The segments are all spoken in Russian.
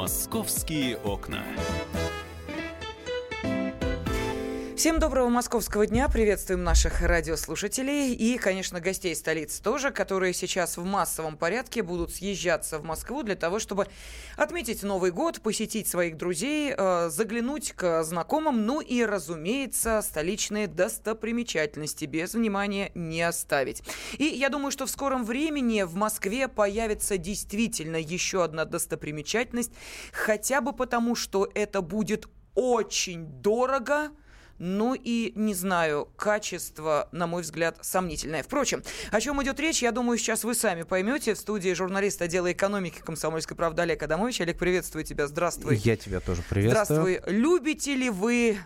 «Московские окна». Всем доброго московского дня. Приветствуем наших радиослушателей и, конечно, гостей столицы тоже, которые сейчас в массовом порядке будут съезжаться в Москву для того, чтобы отметить Новый год, посетить своих друзей, заглянуть к знакомым, ну и, разумеется, столичные достопримечательности без внимания не оставить. И я думаю, что в скором времени в Москве появится действительно еще одна достопримечательность, хотя бы потому, что это будет очень дорого. Ну и, не знаю, качество, на мой взгляд, сомнительное. Впрочем, о чем идет речь, я думаю, сейчас вы сами поймете. В студии журналист отдела экономики «Комсомольской правды» Олег Адамович. Олег, приветствую тебя. Здравствуй. Я тебя тоже приветствую. Здравствуй. Любите ли вы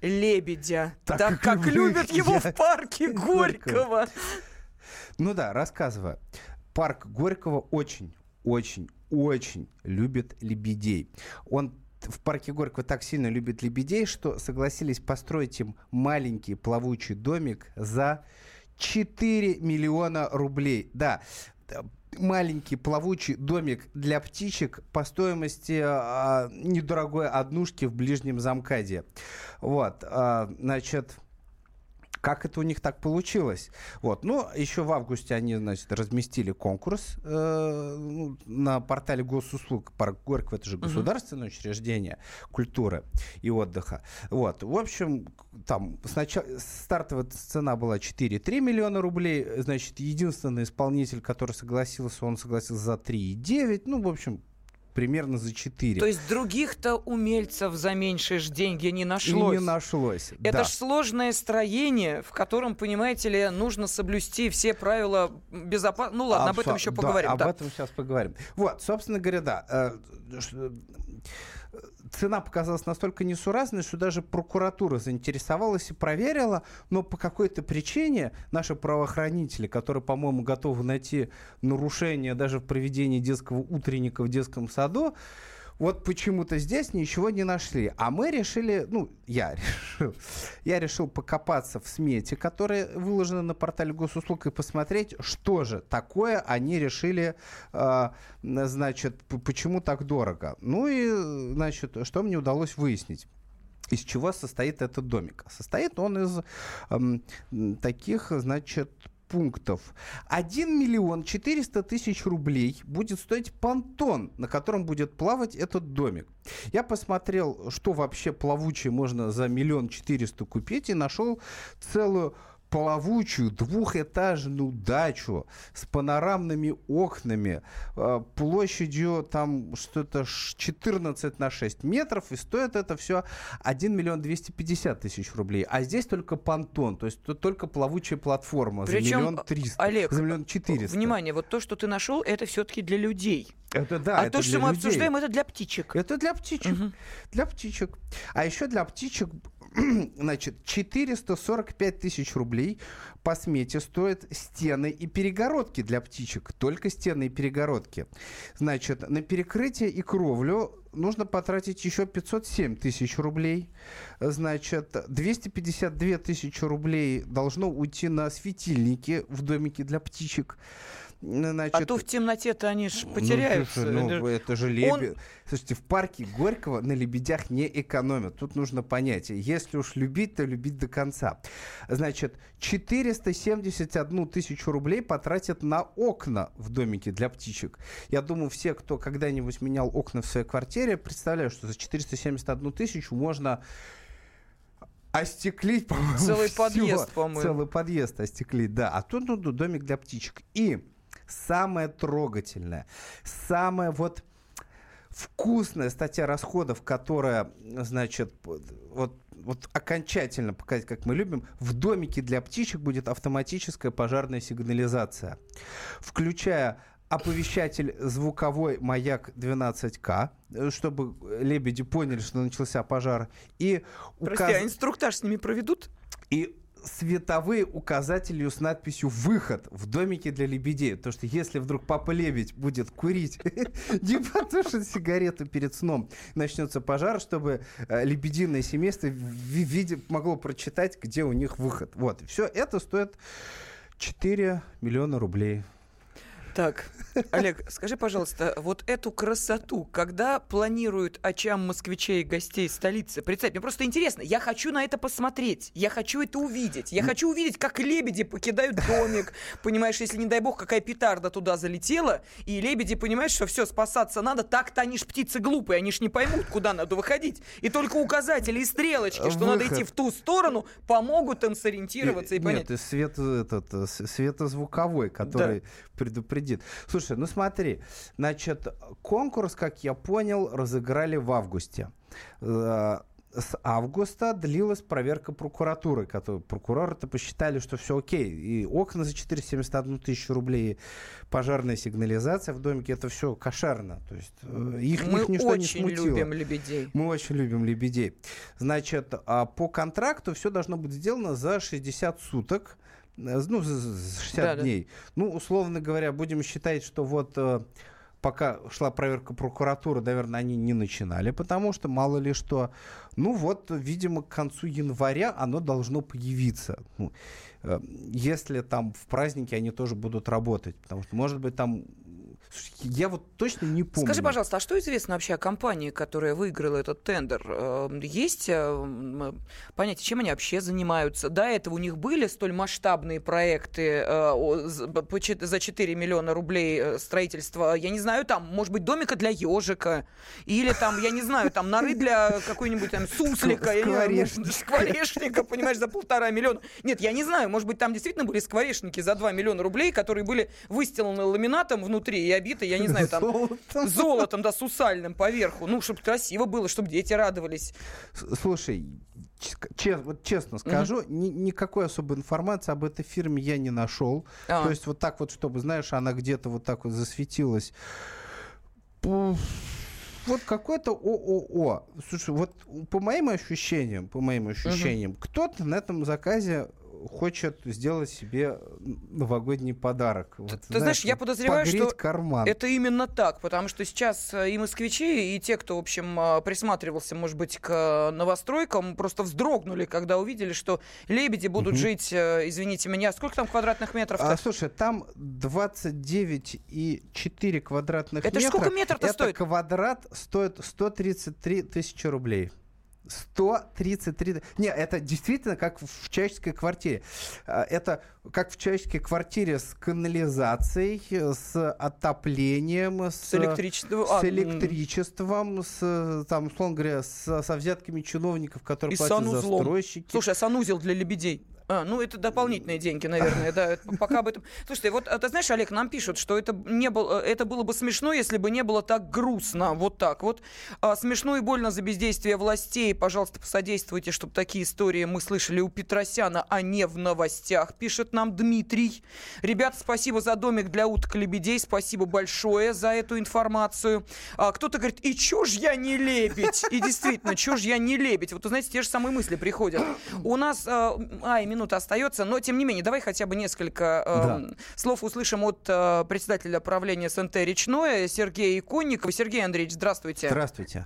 лебедя? Так как любят его в парке Горького. Ну да, рассказываю. Парк Горького очень любит лебедей. Он в парке Горького так сильно любят лебедей, что согласились построить им маленький плавучий домик за 4 миллиона рублей. Да, маленький плавучий домик для птичек по стоимости недорогой однушки в ближнем замкаде. Вот, значит... Как это у них так получилось? Вот. Ну, еще в августе они, значит, разместили конкурс на портале госуслуг. Парк Горького — это же государственное учреждение культуры и отдыха. Вот. В общем, там сначала стартовая цена была 4,3 миллиона рублей. Значит, единственный исполнитель, который согласился, он согласился за 3,9. Ну, в общем... Примерно за 4. То есть других-то умельцев за меньшие же деньги не нашлось. И не нашлось. Это да. Ж сложное строение, в котором, понимаете ли, нужно соблюсти все правила безопасности. Ну ладно, об этом еще поговорим. Да, об этом сейчас поговорим. Вот, собственно говоря, да. Цена показалась настолько несуразной, что даже прокуратура заинтересовалась и проверила, но по какой-то причине наши правоохранители, которые, по-моему, готовы найти нарушения даже в проведении детского утренника в детском саду, вот почему-то здесь ничего не нашли. А мы решили, я решил покопаться в смете, которая выложена на портале госуслуг, и посмотреть, что же такое они решили, значит, почему так дорого. Ну и, значит, что мне удалось выяснить. Из чего состоит этот домик? Состоит он из таких, значит, пунктов. 1 миллион 400 тысяч рублей будет стоить понтон, на котором будет плавать этот домик. Я посмотрел, что вообще плавучее можно за 1 400 000 купить, и нашел целую плавучую двухэтажную дачу с панорамными окнами, площадью там что-то 14 на 6 метров, и стоит это все 1 250 000 рублей. А здесь только понтон, то есть только плавучая платформа. Причем, за 1 300 000, Олег, за 1 400 000. Внимание, вот то, что ты нашел, это все-таки для людей. Это, да, а это то, что мы обсуждаем, это для птичек. Это для птичек. Угу. Для птичек. А еще для птичек, значит, 445 000 рублей по смете стоят стены и перегородки для птичек. Только стены и перегородки. Значит, на перекрытие и кровлю нужно потратить еще 507 000 рублей. Значит, 252 000 рублей должно уйти на светильники в домике для птичек. Значит, а то в темноте-то они ж потеряются. Ну, это же лебедь. Слушайте, в парке Горького на лебедях не экономят. Тут нужно понять. Если уж любить, то любить до конца. Значит, 471 000 рублей потратят на окна в домике для птичек. Я думаю, все, кто когда-нибудь менял окна в своей квартире, представляют, что за 471 000 можно... Остеклить, по-моему, целый всего. Подъезд, по-моему. Целый подъезд остеклить, да. А тут домик для птичек. И самое трогательное, самое вот вкусная статья расходов, которая, значит, вот окончательно показать, как мы любим, в домике для птичек будет автоматическая пожарная сигнализация, включая оповещатель звуковой маяк 12К, чтобы лебеди поняли, что начался пожар. И Прости, а инструктаж с ними проведут? И световые указатели с надписью «Выход» в домике для лебедей. Потому что если вдруг папа лебедь будет курить, не потушит сигарету перед сном, начнется пожар, чтобы лебединое семейство могло прочитать, где у них выход. Вот. Все это стоит 4 миллиона рублей. Так, Олег, скажи, пожалуйста, вот эту красоту, когда планируют очам москвичей и гостей столицы? Представь, мне просто интересно, я хочу на это посмотреть, я хочу это увидеть, я хочу увидеть, как лебеди покидают домик, понимаешь, если, не дай бог, какая петарда туда залетела, и лебеди, понимаешь, что все, спасаться надо, так-то они ж птицы глупые, они ж не поймут, куда надо выходить, и только указатели и стрелочки, что надо идти в ту сторону, помогут им сориентироваться и понять. Нет, и светозвуковой, который предупредит. Слушай, ну смотри, значит, конкурс, как я понял, разыграли в августе. С августа длилась проверка прокуратуры. Прокуроры-то посчитали, что все окей. И окна за 471 тысячу рублей, пожарная сигнализация в домике, это все кошерно. То есть их ничто не смутило. Мы очень любим лебедей. Мы очень любим лебедей. Значит, по контракту все должно быть сделано за 60 суток. Ну, за 60 дней. Ну, условно говоря, будем считать, что вот... Пока шла проверка прокуратуры, наверное, они не начинали, потому что мало ли что. Ну вот, видимо, к концу января оно должно появиться. Ну, если там в праздники они тоже будут работать, потому что, может быть, там... Я вот точно не помню. Скажи, пожалуйста, а что известно вообще о компании, которая выиграла этот тендер? Есть понятие, чем они вообще занимаются? До этого у них были столь масштабные проекты за 4 миллиона рублей строительства, я не знаю, там, может быть, домика для ежика, или там, я не знаю, там, норы для какой-нибудь там суслика, скворечника, понимаешь, за 1,5 миллиона. Нет, я не знаю, может быть, там действительно были скворечники за 2 миллиона рублей, которые были выстиланы ламинатом внутри и обиты, я не знаю, там, золотом, да, сусальным поверху, ну, чтобы красиво было, чтобы дети радовались. Слушай, вот честно скажу, никакой особой информации об этой фирме я не нашел. То есть вот так вот, чтобы, знаешь, она где-то вот так вот засветилась. Вот какое-то ООО. Слушай, вот по моим ощущениям, кто-то на этом заказе хочет сделать себе новогодний подарок. Вот, ты знаешь, я подозреваю, что карман. Это именно так, потому что сейчас и москвичи, и те, кто, в общем, присматривался, может быть, к новостройкам, просто вздрогнули, когда увидели, что лебеди будут жить, извините меня, сколько там квадратных метров-то? Слушай, там 29,4 квадратных метра. Это сколько метр-то стоит? Квадрат стоит 133 тысячи рублей. 133... Не, это действительно как в человеческой квартире. Это как в человеческой квартире с канализацией, с отоплением, с электричеством, с, там, условно говоря, со взятками чиновников, которые и платят санузлом. Застройщики. Слушай, а санузел для лебедей? Ну, это дополнительные деньги, наверное, да. Пока об этом... Слушай, вот, ты знаешь, Олег, нам пишут, что это было бы смешно, если бы не было так грустно. Вот так вот. Смешно и больно за бездействие властей. Пожалуйста, посодействуйте, чтобы такие истории мы слышали у Петросяна, а не в новостях, пишет нам Дмитрий. Ребята, спасибо за домик для уток-лебедей. Спасибо большое за эту информацию. Кто-то говорит, и чё ж я не лебедь? И действительно, чё ж я не лебедь? Вот, вы знаете, те же самые мысли приходят. У нас... минута остается, но тем не менее, давай хотя бы несколько слов услышим от председателя правления СНТ Речное Сергея Иконникова. Сергей Андреевич, здравствуйте. Здравствуйте.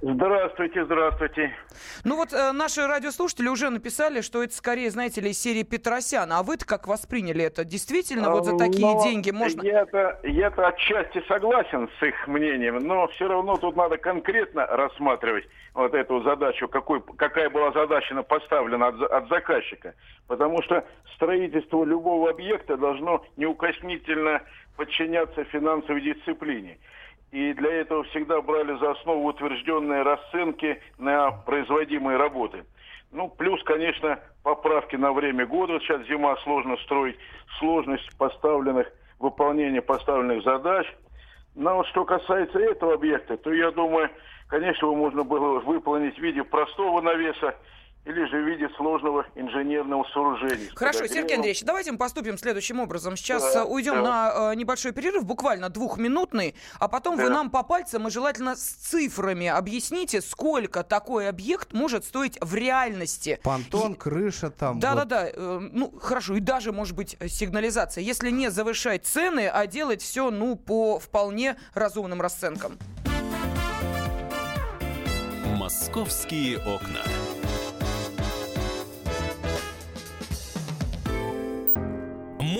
Ну вот наши радиослушатели уже написали, что это скорее, знаете ли, из серии Петросяна. А вы-то как восприняли это? Действительно, вот за такие деньги можно... Я-то отчасти согласен с их мнением, но все равно тут надо конкретно рассматривать вот эту задачу, какая была задача поставлена от заказчика. Потому что строительство любого объекта должно неукоснительно подчиняться финансовой дисциплине. И для этого всегда брали за основу утвержденные расценки на производимые работы. Ну, плюс, конечно, поправки на время года. Сейчас зима, сложно строить, сложность выполнения поставленных задач. Но вот что касается этого объекта, то я думаю, конечно, его можно было выполнить в виде простого навеса, или же в виде сложного инженерного сооружения. Хорошо, Сергей Андреевич, давайте мы поступим следующим образом. Сейчас уйдем на небольшой перерыв, буквально 2-минутный, а потом вы нам по пальцам и желательно с цифрами объясните, сколько такой объект может стоить в реальности. Понтон, крыша там. Да-да-да, ну хорошо, и даже, может быть, сигнализация. Если не завышать цены, а делать все, по вполне разумным расценкам. Московские окна.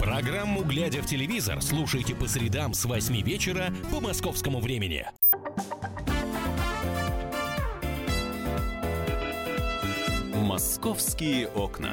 Программу «Глядя в телевизор» слушайте по средам с 8 вечера по московскому времени. «Московские окна».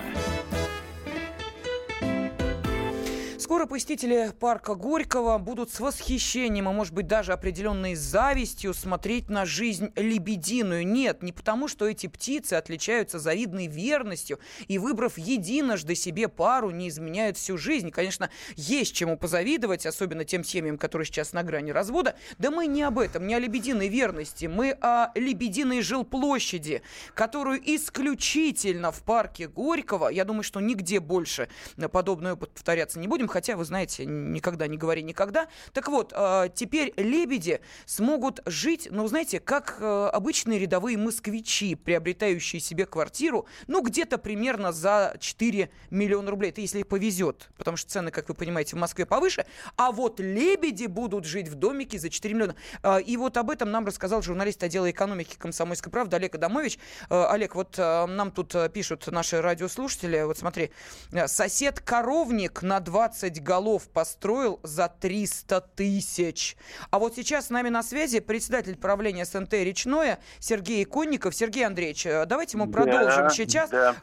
Скоро посетители парка Горького будут с восхищением, а может быть даже определенной завистью смотреть на жизнь лебединую. Нет, не потому, что эти птицы отличаются завидной верностью и, выбрав единожды себе пару, не изменяют всю жизнь. Конечно, есть чему позавидовать, особенно тем семьям, которые сейчас на грани развода. Да мы не об этом, не о лебединой верности, мы о лебединой жилплощади, которую исключительно в парке Горького, я думаю, что нигде больше подобный опыт повторяться не будем, хотя, вы знаете, никогда не говори никогда. Так вот, теперь лебеди смогут жить, ну, знаете, как обычные рядовые москвичи, приобретающие себе квартиру, ну, где-то примерно за 4 миллиона рублей. Это если повезет, потому что цены, как вы понимаете, в Москве повыше. А вот лебеди будут жить в домике за 4 миллиона. И вот об этом нам рассказал журналист отдела экономики «Комсомольской правды» Олег Адамович. Олег, вот нам тут пишут наши радиослушатели, вот смотри, сосед коровник на 20 голов построил за 300 тысяч. А вот сейчас с нами на связи председатель правления СНТ «Речное» Сергей Иконников. Сергей Андреевич, давайте мы продолжим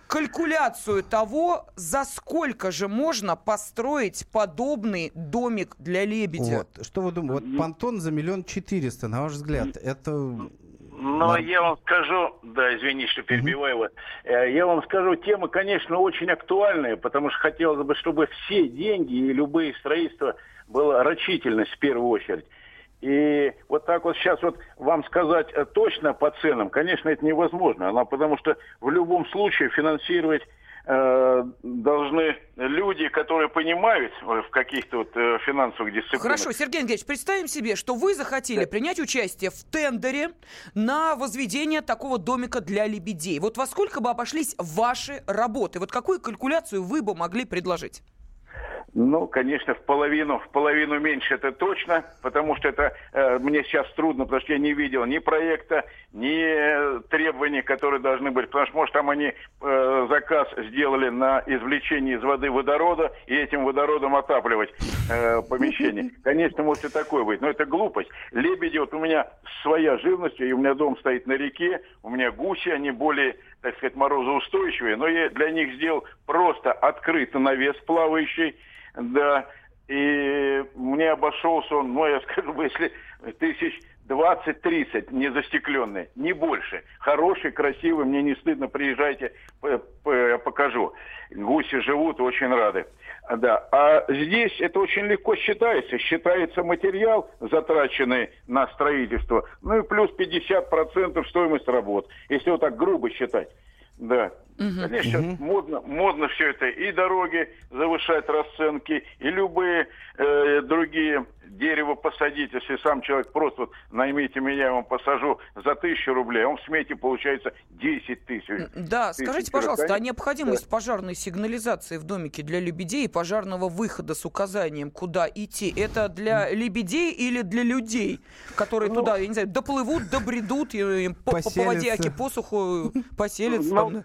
калькуляцию того, за сколько же можно построить подобный домик для лебедя. Вот. Что вы думаете? Вот понтон за 1 400 000, на ваш взгляд, это... Но я вам скажу, да, извини, что перебиваю его, я вам скажу, тема, конечно, очень актуальная, потому что хотелось бы, чтобы все деньги и любые строительства была рачительность в первую очередь. И вот так вот сейчас вот вам сказать точно по ценам, конечно, это невозможно, потому что в любом случае финансировать должны люди, которые понимают в каких-то вот финансовых дисциплинах. Хорошо, Сергей Андреевич, представим себе, что вы захотели принять участие в тендере на возведение такого домика для лебедей. Вот во сколько бы обошлись ваши работы? Вот какую калькуляцию вы бы могли предложить? Ну, конечно, в половину меньше, это точно, потому что это мне сейчас трудно, потому что я не видел ни проекта, ни требований, которые должны быть, потому что, может, там они заказ сделали на извлечение из воды водорода и этим водородом отапливать помещение. Конечно, может и такое быть, но это глупость. Лебеди, вот у меня своя живность, и у меня дом стоит на реке, у меня гуси, они более, так сказать, морозоустойчивые, но я для них сделал просто открытый навес плавающий, да, и мне обошелся он, ну, я скажу, если 20-30 тысяч, не застекленные, не больше. Хороший, красивый, мне не стыдно, приезжайте, покажу. Гуси живут, очень рады. Да. А здесь это очень легко считается. Считается материал, затраченный на строительство, ну и плюс 50% стоимость работ, если вот так грубо считать. Да. Конечно, модно все это. И дороги завышать расценки, и любые другие дерево посадить. Если сам человек просто вот, наймите меня, я вам посажу за 1000 рублей, а он в смете получается 10 тысяч. Да, скажите, пожалуйста, а необходимость пожарной сигнализации в домике для лебедей и пожарного выхода с указанием, куда идти, это для лебедей или для людей, которые туда, я не знаю, доплывут, добредут, и по воде, аки посуху поселятся?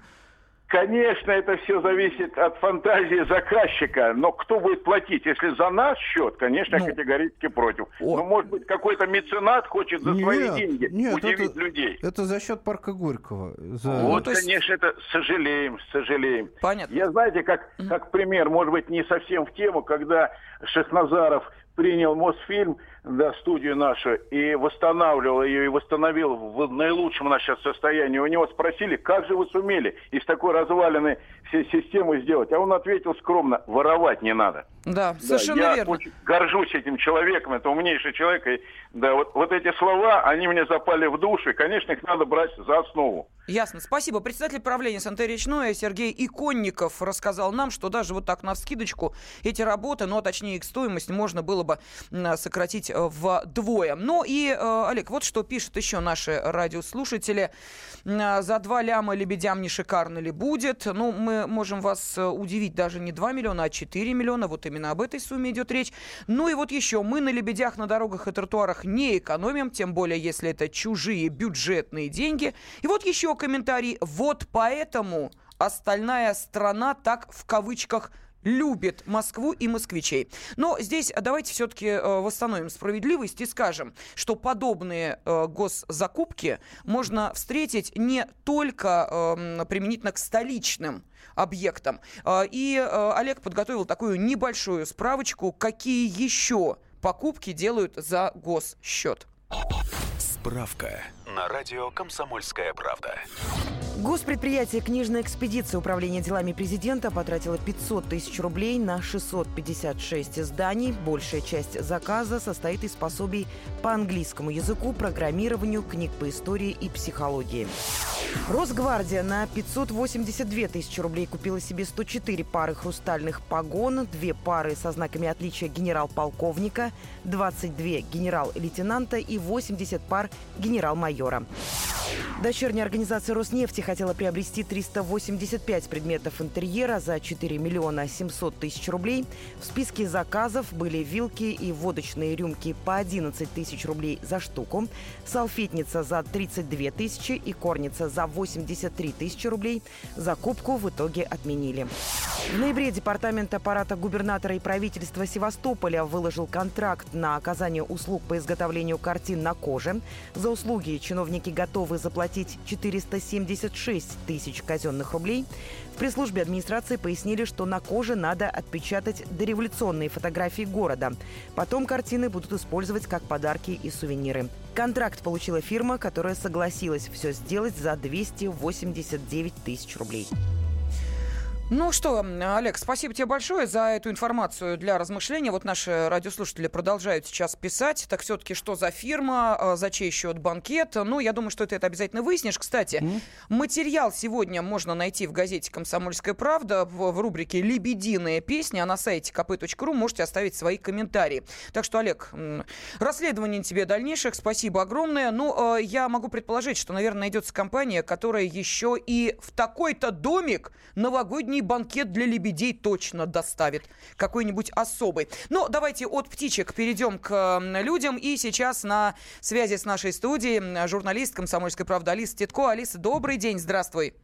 Конечно, это все зависит от фантазии заказчика, но кто будет платить? Если за наш счет, конечно, я категорически против. Но, может быть, какой-то меценат хочет за свои деньги удивить людей. Это за счет парка Горького. Вот, конечно, это сожалеем. Понятно. Я, знаете, как пример, может быть, не совсем в тему, когда Шахназаров принял Мосфильм, да, студию нашу, и восстанавливал ее, и восстановил в наилучшем на сейчас состоянии. У него спросили, как же вы сумели из такой развалины всей системы сделать? А он ответил скромно, воровать не надо. Да, совершенно верно. Я очень горжусь этим человеком, это умнейший человек. И, да, вот эти слова, они мне запали в душу, и, конечно, их надо брать за основу. Ясно. Спасибо. Председатель правления СНТ Речное Сергей Иконников рассказал нам, что даже вот так навскидочку эти работы, ну, а точнее их стоимость, можно было бы сократить вдвое. Ну и, Олег, вот что пишут еще наши радиослушатели. За 2 ляма лебедям не шикарно ли будет? Ну, мы можем вас удивить даже не 2 миллиона, а 4 миллиона. Вот именно об этой сумме идет речь. Ну и вот еще. Мы на лебедях, на дорогах и тротуарах не экономим, тем более, если это чужие бюджетные деньги. И вот еще комментарий. Вот поэтому остальная страна так в кавычках любит Москву и москвичей. Но здесь давайте все-таки восстановим справедливость и скажем, что подобные госзакупки можно встретить не только применительно к столичным объектам. И Олег подготовил такую небольшую справочку, какие еще покупки делают за госсчет. Справка на радио «Комсомольская правда». Госпредприятие «Книжная экспедиция» Управления делами президента потратило 500 тысяч рублей на 656 изданий. Большая часть заказа состоит из пособий по английскому языку, программированию, книг по истории и психологии. Росгвардия на 582 тысячи рублей купила себе 104 пары хрустальных погон, 2 пары со знаками отличия генерал-полковника, 22 генерал-лейтенанта и 80 пар генерал-майора. Дочерняя организация «Роснефти» хотела приобрести 385 предметов интерьера за 4 миллиона 700 тысяч рублей. В списке заказов были вилки и водочные рюмки по 11 тысяч рублей за штуку, салфетница за 32 тысячи и корница за 83 тысячи рублей. Закупку в итоге отменили. В ноябре департамент аппарата губернатора и правительства Севастополя выложил контракт на оказание услуг по изготовлению картин на коже. За услуги чиновники готовы заплатить 476 тысяч казенных рублей. В пресс-службе администрации пояснили, что на коже надо отпечатать дореволюционные фотографии города. Потом картины будут использовать как подарки и сувениры. Контракт получила фирма, которая согласилась все сделать за 289 тысяч рублей. Ну что, Олег, спасибо тебе большое за эту информацию для размышления. Вот наши радиослушатели продолжают сейчас писать. Так все-таки что за фирма, за чей счет банкет? Ну, я думаю, что ты это обязательно выяснишь. Кстати, материал сегодня можно найти в газете «Комсомольская правда» в рубрике «Лебединая песня», а на сайте kp.ru можете оставить свои комментарии. Так что, Олег, расследование тебе дальнейших. Спасибо огромное. Ну, я могу предположить, что, наверное, найдется компания, которая еще и в такой-то домик новогодний банкет для лебедей точно доставит. Какой-нибудь особый. Но давайте от птичек перейдем к людям. И сейчас на связи с нашей студией журналист «Комсомольской правды» Алиса Титко. Алиса, добрый день, здравствуй.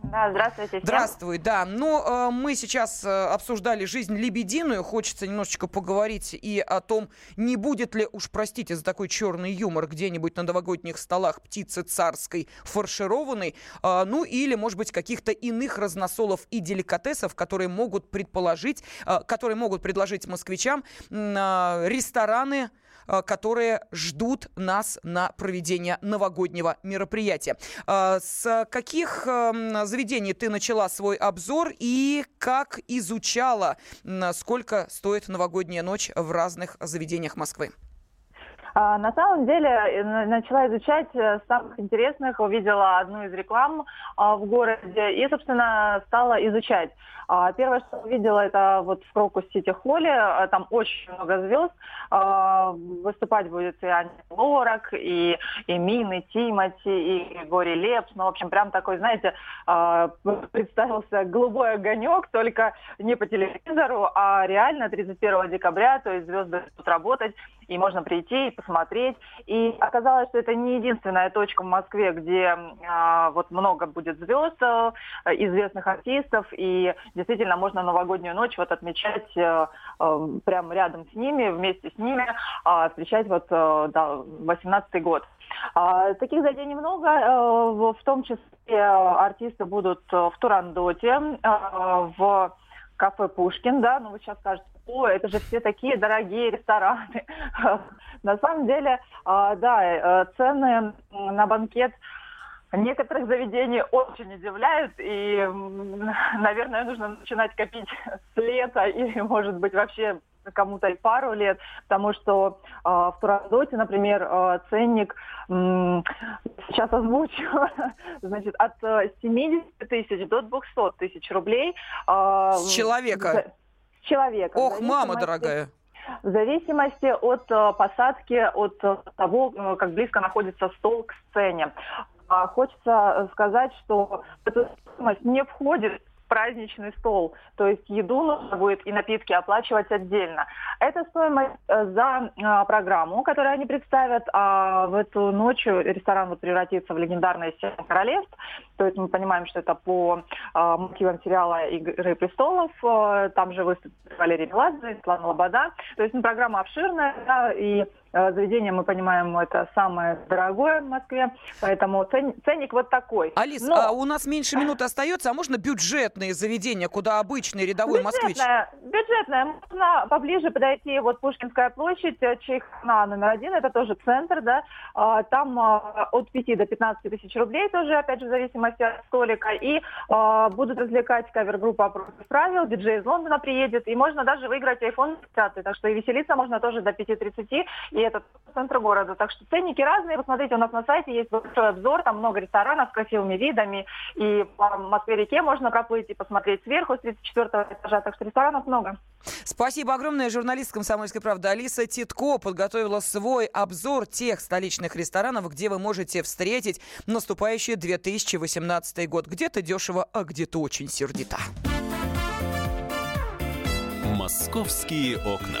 Да, здравствуйте всем. Здравствуй, да. Ну, мы сейчас обсуждали жизнь лебединую. Хочется немножечко поговорить и о том, не будет ли, уж простите за такой черный юмор, где-нибудь на новогодних столах птицы царской фаршированной, ну или, может быть, каких-то иных разносолов и деликатесов, которые могут предложить москвичам рестораны, которые ждут нас на проведение новогоднего мероприятия. С каких заведений ты начала свой обзор и как изучала, сколько стоит новогодняя ночь в разных заведениях Москвы? На самом деле начала изучать самых интересных, увидела одну из реклам в городе и, собственно, стала изучать. Первое, что увидела, это вот в Крокус-сити-холле, там очень много звезд, выступать будет и Аня Лорак, и Эмины, Тимати, и Гарри Лепс, ну, в общем, прям такой, знаете, представился голубой огонек, только не по телевизору, а реально 31 декабря, то есть звезды будут работать, и можно прийти и посмотреть. И оказалось, что это не единственная точка в Москве, где вот много будет звезд, известных артистов, и действительно можно новогоднюю ночь вот отмечать прямо рядом с ними, вместе с ними, встречать вот 18-й год. Таких заведений много, в том числе артисты будут в Турандоте, в кафе Пушкин, да, ну вы сейчас скажете, это же все такие дорогие рестораны. На самом деле, да, цены на банкет некоторых заведений очень удивляют, и, наверное, нужно начинать копить с лета или, может быть, вообще кому-то и пару лет, потому что в Турандоте, например, ценник, сейчас озвучу, значит, от 70 тысяч до 200 тысяч рублей. С человека? С человека. Ох, мама дорогая. В зависимости от посадки, от того, как близко находится стол к сцене. Хочется сказать, что эта стоимость не входит в праздничный стол. То есть еду нужно будет и напитки оплачивать отдельно. Это стоимость за программу, которую они представят. А в эту ночь ресторан вот превратится в легендарное «Семь королевств». То есть мы понимаем, что это по мотивам сериала «Игры престолов». Там же выступит Валерий Меладзе, Светлана Лобода. То есть программа обширная, да, и... заведение, мы понимаем, это самое дорогое в Москве, поэтому ценник вот такой. Алис, а у нас меньше минуты остается, а можно бюджетные заведения, куда обычный рядовой москвич? Бюджетное, можно поближе подойти, вот Пушкинская площадь, Чайхана номер один, это тоже центр, да, там от 5 до 15 тысяч рублей тоже, опять же, в зависимости от столика, и будут развлекать кавер-группа «Просто правил», диджей из Лондона приедет, и можно даже выиграть iPhone 10, так что и веселиться можно тоже до 5:30, и это центр города. Так что ценники разные. Посмотрите, у нас на сайте есть большой обзор. Там много ресторанов с красивыми видами. И по Москве-реке можно проплыть и посмотреть сверху с 34-го этажа. Так что ресторанов много. Спасибо огромное. Журналист «Комсомольской правды» Алиса Титко подготовила свой обзор тех столичных ресторанов, где вы можете встретить наступающий 2018 год. Где-то дешево, а где-то очень сердито. «Московские окна».